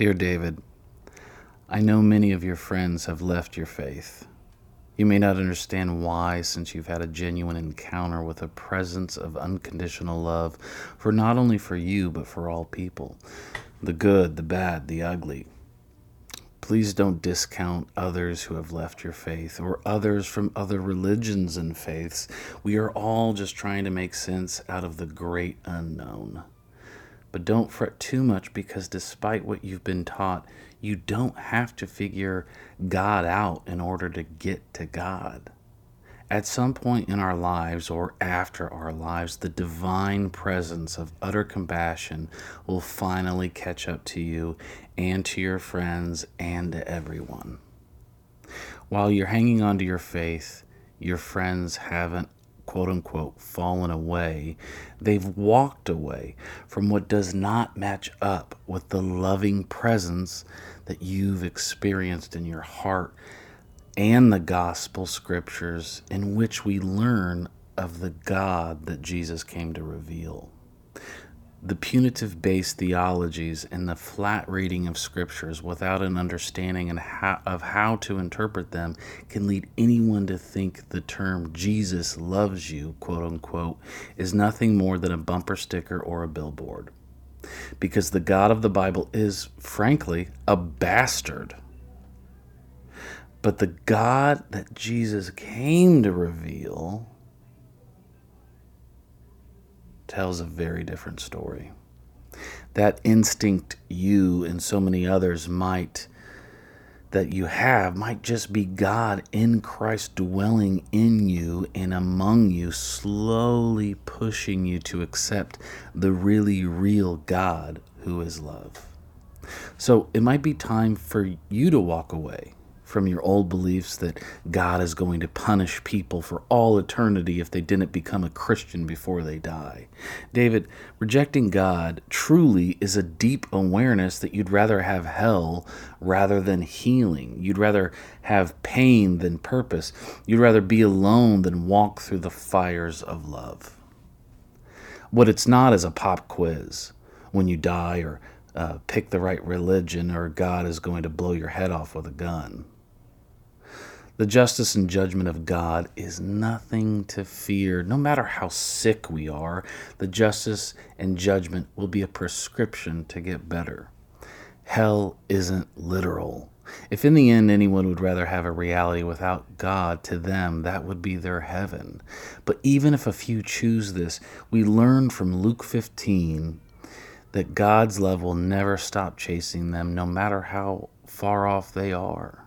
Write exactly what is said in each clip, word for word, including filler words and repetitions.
Dear David, I know many of your friends have left your faith. You may not understand why, since you've had a genuine encounter with a presence of unconditional love for not only for you, but for all people, the good, the bad, the ugly. Please don't discount others who have left your faith or others from other religions and faiths. We are all just trying to make sense out of the great unknown. But don't fret too much, because despite what you've been taught, you don't have to figure God out in order to get to God. At some point in our lives or after our lives, the divine presence of utter compassion will finally catch up to you and to your friends and to everyone. While you're hanging on to your faith, your friends haven't, quote unquote, fallen away. They've walked away from what does not match up with the loving presence that you've experienced in your heart and the gospel scriptures in which we learn of the God that Jesus came to reveal. The punitive-based theologies and the flat reading of scriptures without an understanding of how to interpret them can lead anyone to think the term Jesus loves you, quote unquote, is nothing more than a bumper sticker or a billboard. Because the God of the Bible is, frankly, a bastard. But the God that Jesus came to reveal tells a very different story. That instinct you and so many others might, that you have, might just be God in Christ dwelling in you and among you, slowly pushing you to accept the really real God who is love. So it might be time for you to walk away from your old beliefs that God is going to punish people for all eternity if they didn't become a Christian before they die. David, rejecting God truly is a deep awareness that you'd rather have hell rather than healing. You'd rather have pain than purpose. You'd rather be alone than walk through the fires of love. What it's not is a pop quiz when you die, or uh, pick the right religion, or God is going to blow your head off with a gun. The justice and judgment of God is nothing to fear. No matter how sick we are, the justice and judgment will be a prescription to get better. Hell isn't literal. If in the end anyone would rather have a reality without God, to them that would be their heaven. But even if a few choose this, we learn from Luke fifteen that God's love will never stop chasing them, no matter how far off they are.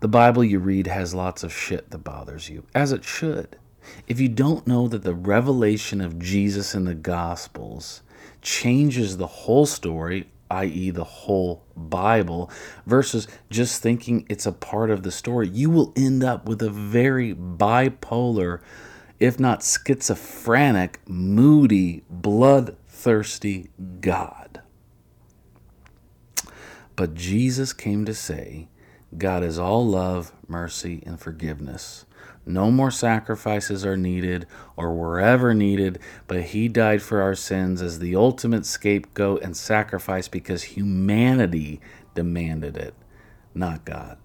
The Bible you read has lots of shit that bothers you, as it should. If you don't know that the revelation of Jesus in the Gospels changes the whole story, that is the whole Bible, versus just thinking it's a part of the story, you will end up with a very bipolar, if not schizophrenic, moody, bloodthirsty God. But Jesus came to say, God is all love, mercy, and forgiveness. No more sacrifices are needed or were ever needed, but he died for our sins as the ultimate scapegoat and sacrifice because humanity demanded it, not God.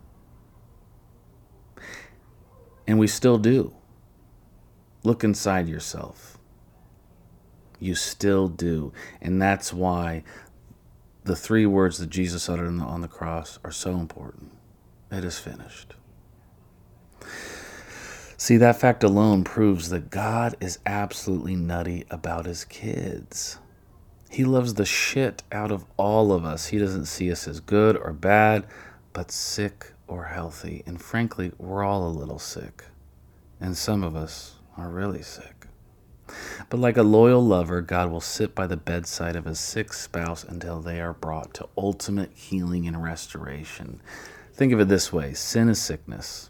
And we still do. Look inside yourself. You still do. And that's why the three words that Jesus uttered on the cross are so important. It is finished. See, that fact alone proves that God is absolutely nutty about his kids. He loves the shit out of all of us. He doesn't see us as good or bad, but sick or healthy. And frankly, we're all a little sick. And some of us are really sick. But like a loyal lover, God will sit by the bedside of his sick spouse until they are brought to ultimate healing and restoration. Think of it this way. Sin is sickness.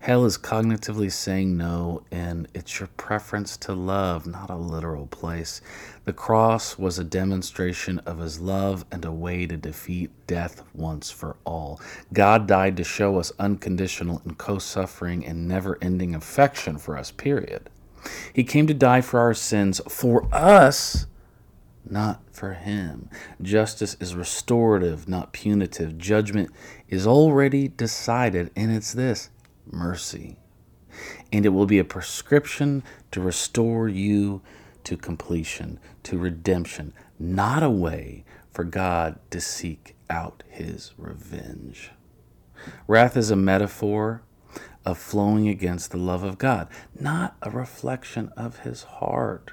Hell is cognitively saying no, and it's your preference to love, not a literal place. The cross was a demonstration of his love and a way to defeat death once for all. God died to show us unconditional and co-suffering and never-ending affection for us, period. He came to die for our sins, for us, not for him. Justice is restorative, not punitive. Judgment is already decided, and it's this, mercy. And it will be a prescription to restore you to completion, to redemption, not a way for God to seek out his revenge. Wrath is a metaphor of flowing against the love of God, not a reflection of his heart.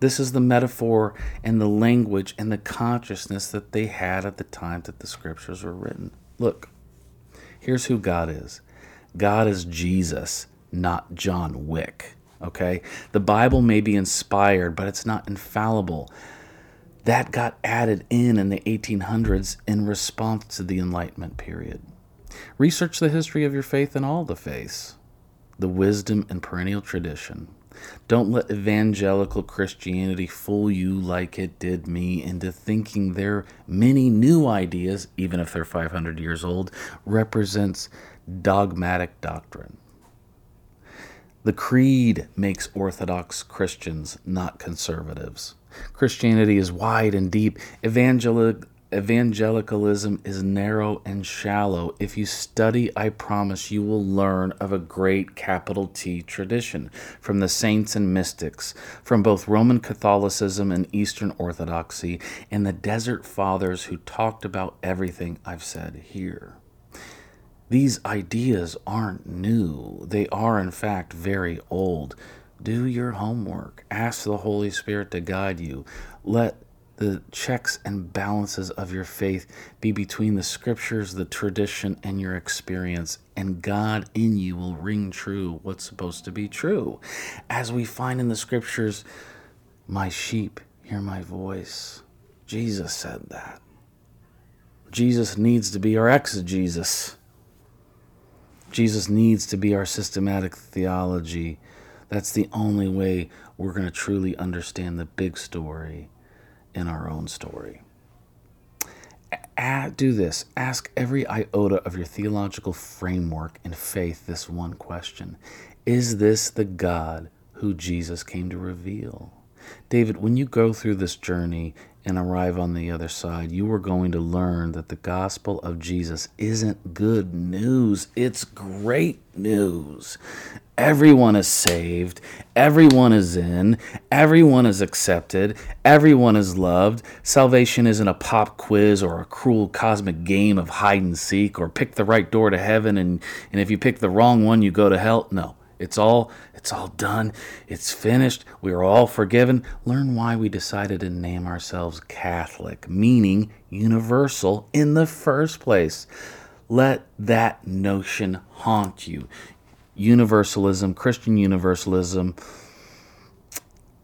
This is the metaphor and the language and the consciousness that they had at the time that the scriptures were written. Look, here's who God is. God is Jesus, not John Wick, okay? The Bible may be inspired, but it's not infallible. That got added in in the eighteen hundreds in response to the Enlightenment period. Research the history of your faith and all the faiths, the wisdom and perennial tradition. Don't let evangelical Christianity fool you like it did me into thinking their many new ideas, even if they're five hundred years old, represents dogmatic doctrine. The creed makes Orthodox Christians, not conservatives. Christianity is wide and deep. Evangelic Evangelicalism is narrow and shallow. If you study, I promise you will learn of a great capital T tradition from the saints and mystics, from both Roman Catholicism and Eastern Orthodoxy, and the Desert Fathers who talked about everything I've said here. These ideas aren't new. They are, in fact, very old. Do your homework. Ask the Holy Spirit to guide you. Let the checks and balances of your faith be between the scriptures, the tradition, and your experience, and God in you will ring true what's supposed to be true. As we find in the scriptures, my sheep hear my voice. Jesus said that. Jesus needs to be our exegesis. Jesus needs to be our systematic theology. That's the only way we're going to truly understand the big story in our own story. A- do this. Ask every iota of your theological framework and faith this one question. Is this the God who Jesus came to reveal? David, when you go through this journey and arrive on the other side, you are going to learn that the gospel of Jesus isn't good news. It's great news. Everyone is saved, everyone is in, everyone is accepted, everyone is loved. Salvation isn't a pop quiz or a cruel cosmic game of hide and seek or pick the right door to heaven and, and if you pick the wrong one you go to hell. No, it's all, it's all done, it's finished, we are all forgiven. Learn why we decided to name ourselves Catholic, meaning universal in the first place. Let that notion haunt you. Universalism, Christian universalism,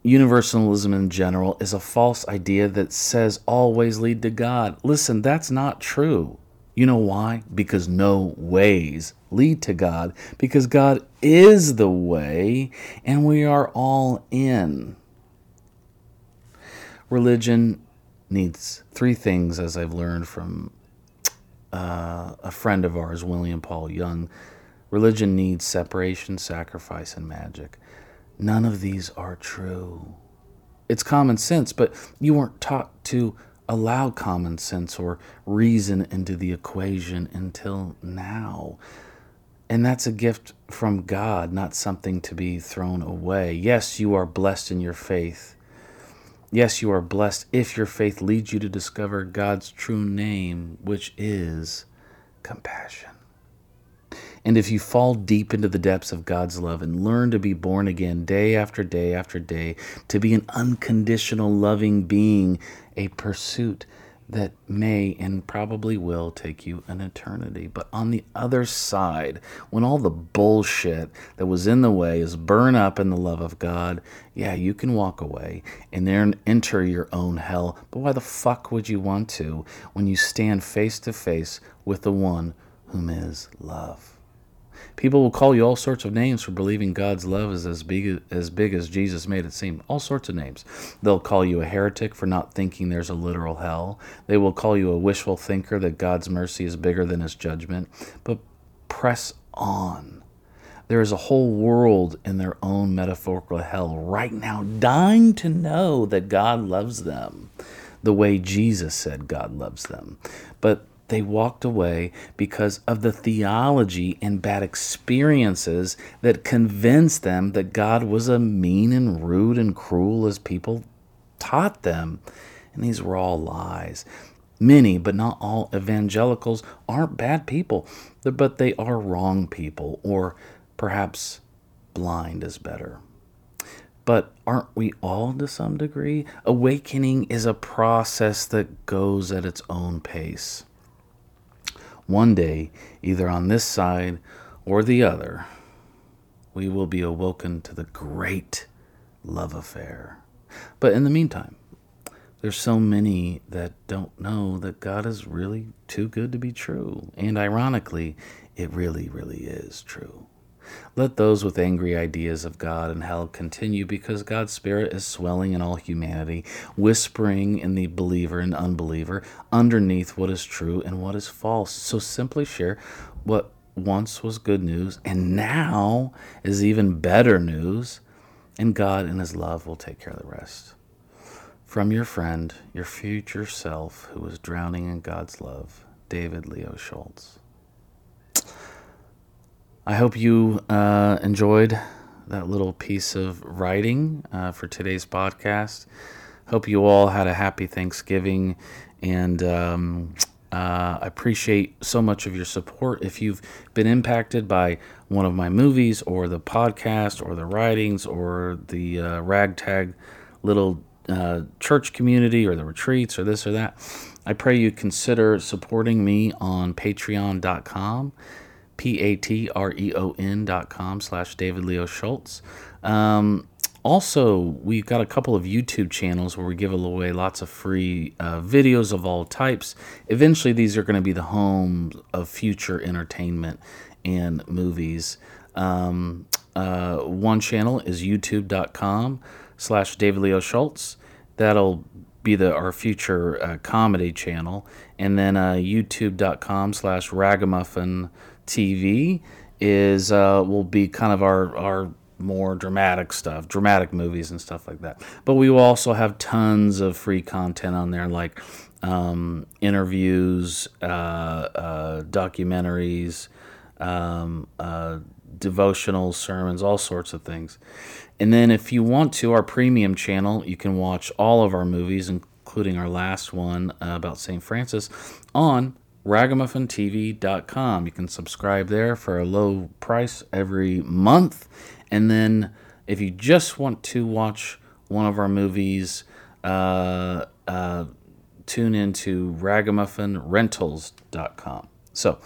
universalism in general is a false idea that says always lead to God. Listen, that's not true. You know why? Because no ways lead to God, because God is the way and we are all in. Religion needs three things, as I've learned from uh, a friend of ours, William Paul Young. Religion needs separation, sacrifice, and magic. None of these are true. It's common sense, but you weren't taught to allow common sense or reason into the equation until now. And that's a gift from God, not something to be thrown away. Yes, you are blessed in your faith. Yes, you are blessed if your faith leads you to discover God's true name, which is compassion. And if you fall deep into the depths of God's love and learn to be born again day after day after day, to be an unconditional loving being, a pursuit that may and probably will take you an eternity. But on the other side, when all the bullshit that was in the way is burned up in the love of God, yeah, you can walk away and then enter your own hell. But why the fuck would you want to when you stand face to face with the one whom is love? People will call you all sorts of names for believing God's love is as big as big as Jesus made it seem. All sorts of names. They'll call you a heretic for not thinking there's a literal hell. They will call you a wishful thinker that God's mercy is bigger than his judgment. But press on. There is a whole world in their own metaphorical hell right now dying to know that God loves them the way Jesus said God loves them. But they walked away because of the theology and bad experiences that convinced them that God was as mean and rude and cruel as people taught them. And these were all lies. Many, but not all, evangelicals aren't bad people, but they are wrong people, or perhaps blind is better. But aren't we all to some degree? Awakening is a process that goes at its own pace. One day, either on this side or the other, we will be awoken to the great love affair. But in the meantime, there's so many that don't know that God is really too good to be true. And ironically, it really, really is true. Let those with angry ideas of God and hell continue, because God's Spirit is swelling in all humanity, whispering in the believer and unbeliever underneath what is true and what is false. So simply share what once was good news and now is even better news, and God in his love will take care of the rest. From your friend, your future self, who is drowning in God's love, David Leo Schultz. I hope you uh, enjoyed that little piece of writing uh, for today's podcast. Hope you all had a happy Thanksgiving, and um, uh, I appreciate so much of your support. If you've been impacted by one of my movies or the podcast or the writings or the uh, ragtag little Uh, church community or the retreats or this or that, I pray you consider supporting me on patreon dot com, p-a-t-r-e-o-n dot com slash David Leo Schultz. Um, also, we've got a couple of YouTube channels where we give away lots of free uh, videos of all types. Eventually, these are going to be the home of future entertainment and movies. Um, uh, one channel is youtube dot com slash David Leo Schultz. That'll be the our future uh, comedy channel. And then uh, youtube dot com slash Ragamuffin T V is uh, will be kind of our, our more dramatic stuff, dramatic movies and stuff like that. But we will also have tons of free content on there, like um, interviews, uh, uh, documentaries, um, uh, devotional sermons, all sorts of things. And then if you want to, our premium channel, you can watch all of our movies, including our last one uh, about Saint Francis, on ragamuffin t v dot com. You can subscribe there for a low price every month. And then if you just want to watch one of our movies, uh, uh, tune into ragamuffin rentals dot com. So,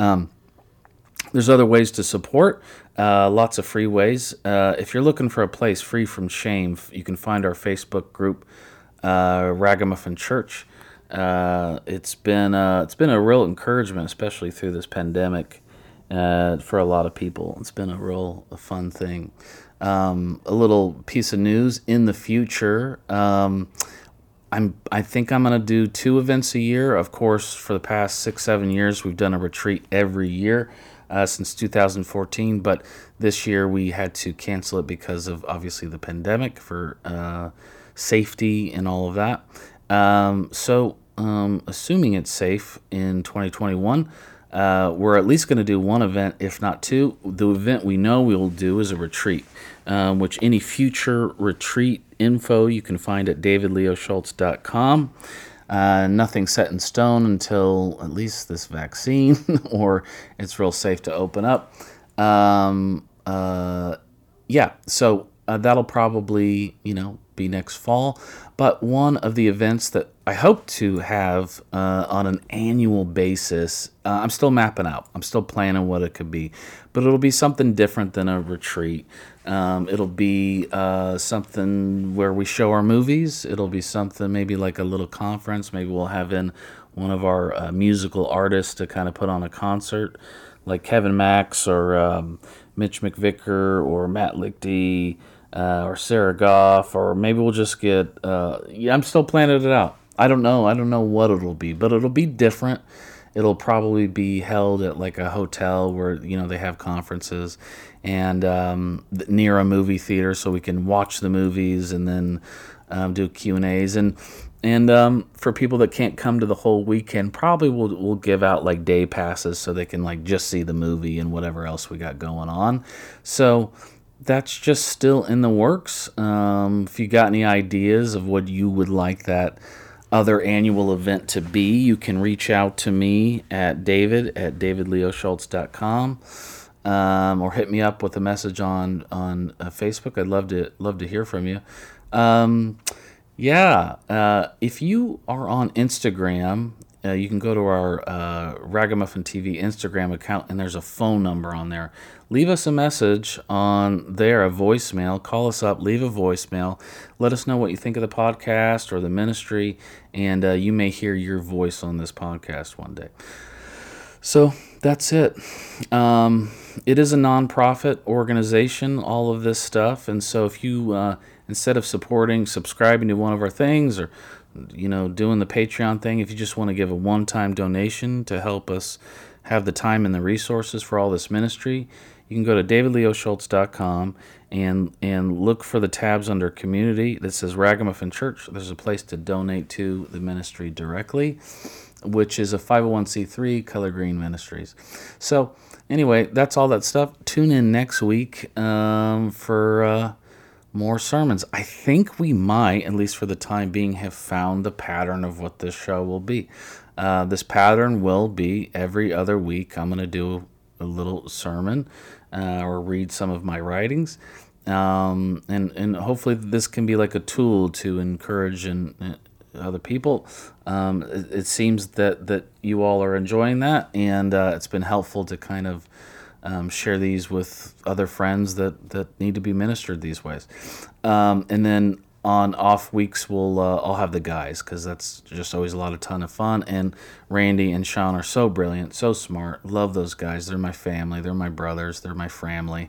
um, there's other ways to support, uh, lots of free ways. Uh, if you're looking for a place free from shame, you can find our Facebook group, uh, Ragamuffin Church. Uh, it's been uh, it's been a real encouragement, especially through this pandemic, uh, for a lot of people. It's been a real a fun thing. Um, a little piece of news in the future. Um, I'm, I think I'm going to do two events a year. Of course, for the past six, seven years, we've done a retreat every year. Uh, since two thousand fourteen, but this year we had to cancel it because of obviously the pandemic for uh, safety and all of that. Um, so um, assuming it's safe in twenty twenty-one, uh, we're at least going to do one event, if not two. The event we know we will do is a retreat, um, which any future retreat info you can find at david leo schultz dot com. Uh, nothing set in stone until at least this vaccine or it's real safe to open up. Um, uh, yeah, so uh, that'll probably, you know, be next fall. But one of the events that I hope to have uh, on an annual basis, uh, I'm still mapping out. I'm still planning what it could be. But it'll be something different than a retreat. Um, it'll be uh, something where we show our movies. It'll be something maybe like a little conference. Maybe we'll have in one of our uh, musical artists to kind of put on a concert, like Kevin Max or um, Mitch McVicker or Matt Lichty. Uh, or Sarah Goff, or maybe we'll just get, uh, yeah, I'm still planning it out. I don't know. I don't know what it'll be, but it'll be different. It'll probably be held at like a hotel where, you know, they have conferences, and um, near a movie theater, so we can watch the movies and then um, do Q and A's. And and um, for people that can't come to the whole weekend, probably we'll, we'll give out like day passes so they can like just see the movie and whatever else we got going on. So that's just still in the works. Um, if you got any ideas of what you would like that other annual event to be, you can reach out to me at David at david leo schultz dot com, um, or hit me up with a message on on uh, Facebook. I'd love to love to hear from you. Um, yeah, uh, if you are on Instagram, uh, you can go to our uh, Ragamuffin T V Instagram account, and there's a phone number on there. Leave us a message on there, a voicemail. Call us up, leave a voicemail. Let us know what you think of the podcast or the ministry, and uh, you may hear your voice on this podcast one day. So that's it. Um, it is a nonprofit organization, all of this stuff. And so if you, uh, instead of supporting, subscribing to one of our things, or, you know, doing the Patreon thing, if you just want to give a one-time donation to help us have the time and the resources for all this ministry, you can go to david leo schultz dot com and and look for the tabs under community that says Ragamuffin Church. There's a place to donate to the ministry directly, which is a five oh one c three, Color Green Ministries. So anyway, that's all that stuff. Tune in next week um, for uh, more sermons. I think we might, at least for the time being, have found the pattern of what this show will be. Uh, this pattern will be every other week I'm going to do a little sermon uh, or read some of my writings. Um, and, and hopefully this can be like a tool to encourage and, and other people. Um, it, it seems that, that you all are enjoying that, and uh, it's been helpful to kind of um, share these with other friends that, that need to be ministered these ways. Um, and then on off weeks, we'll uh, I'll have the guys, because that's just always a lot of ton of fun. And Randy and Sean are so brilliant, so smart. Love those guys. They're my family. They're my brothers. They're my family.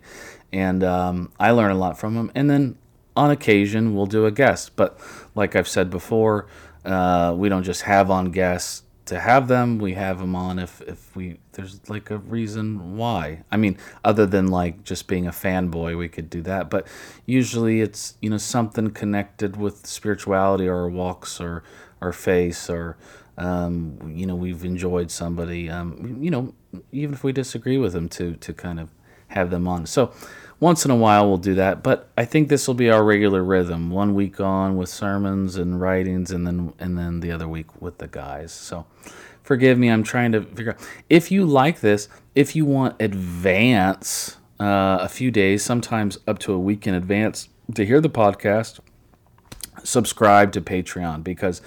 And um, I learn a lot from them. And then on occasion, we'll do a guest. But like I've said before, uh, we don't just have on guests to have them. We have them on if, if we there's like a reason why. I mean, other than like just being a fanboy, we could do that, but usually it's, you know, something connected with spirituality or our walks or our face, or um, you know, we've enjoyed somebody, um, you know, even if we disagree with them, to to kind of have them on. So once in a while we'll do that, but I think this will be our regular rhythm. One week on with sermons and writings, and then and then the other week with the guys. So forgive me, I'm trying to figure out. If you like this, if you want advance, uh, a few days, sometimes up to a week in advance, to hear the podcast, subscribe to Patreon, because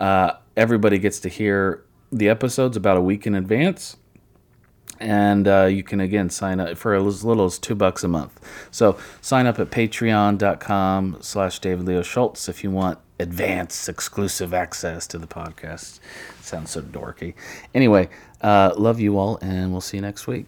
uh, everybody gets to hear the episodes about a week in advance. And uh, you can, again, sign up for as little as two bucks a month. So sign up at patreon.com slash David Leo Schultz if you want advanced exclusive access to the podcast. Sounds so dorky. Anyway, uh, love you all, and we'll see you next week.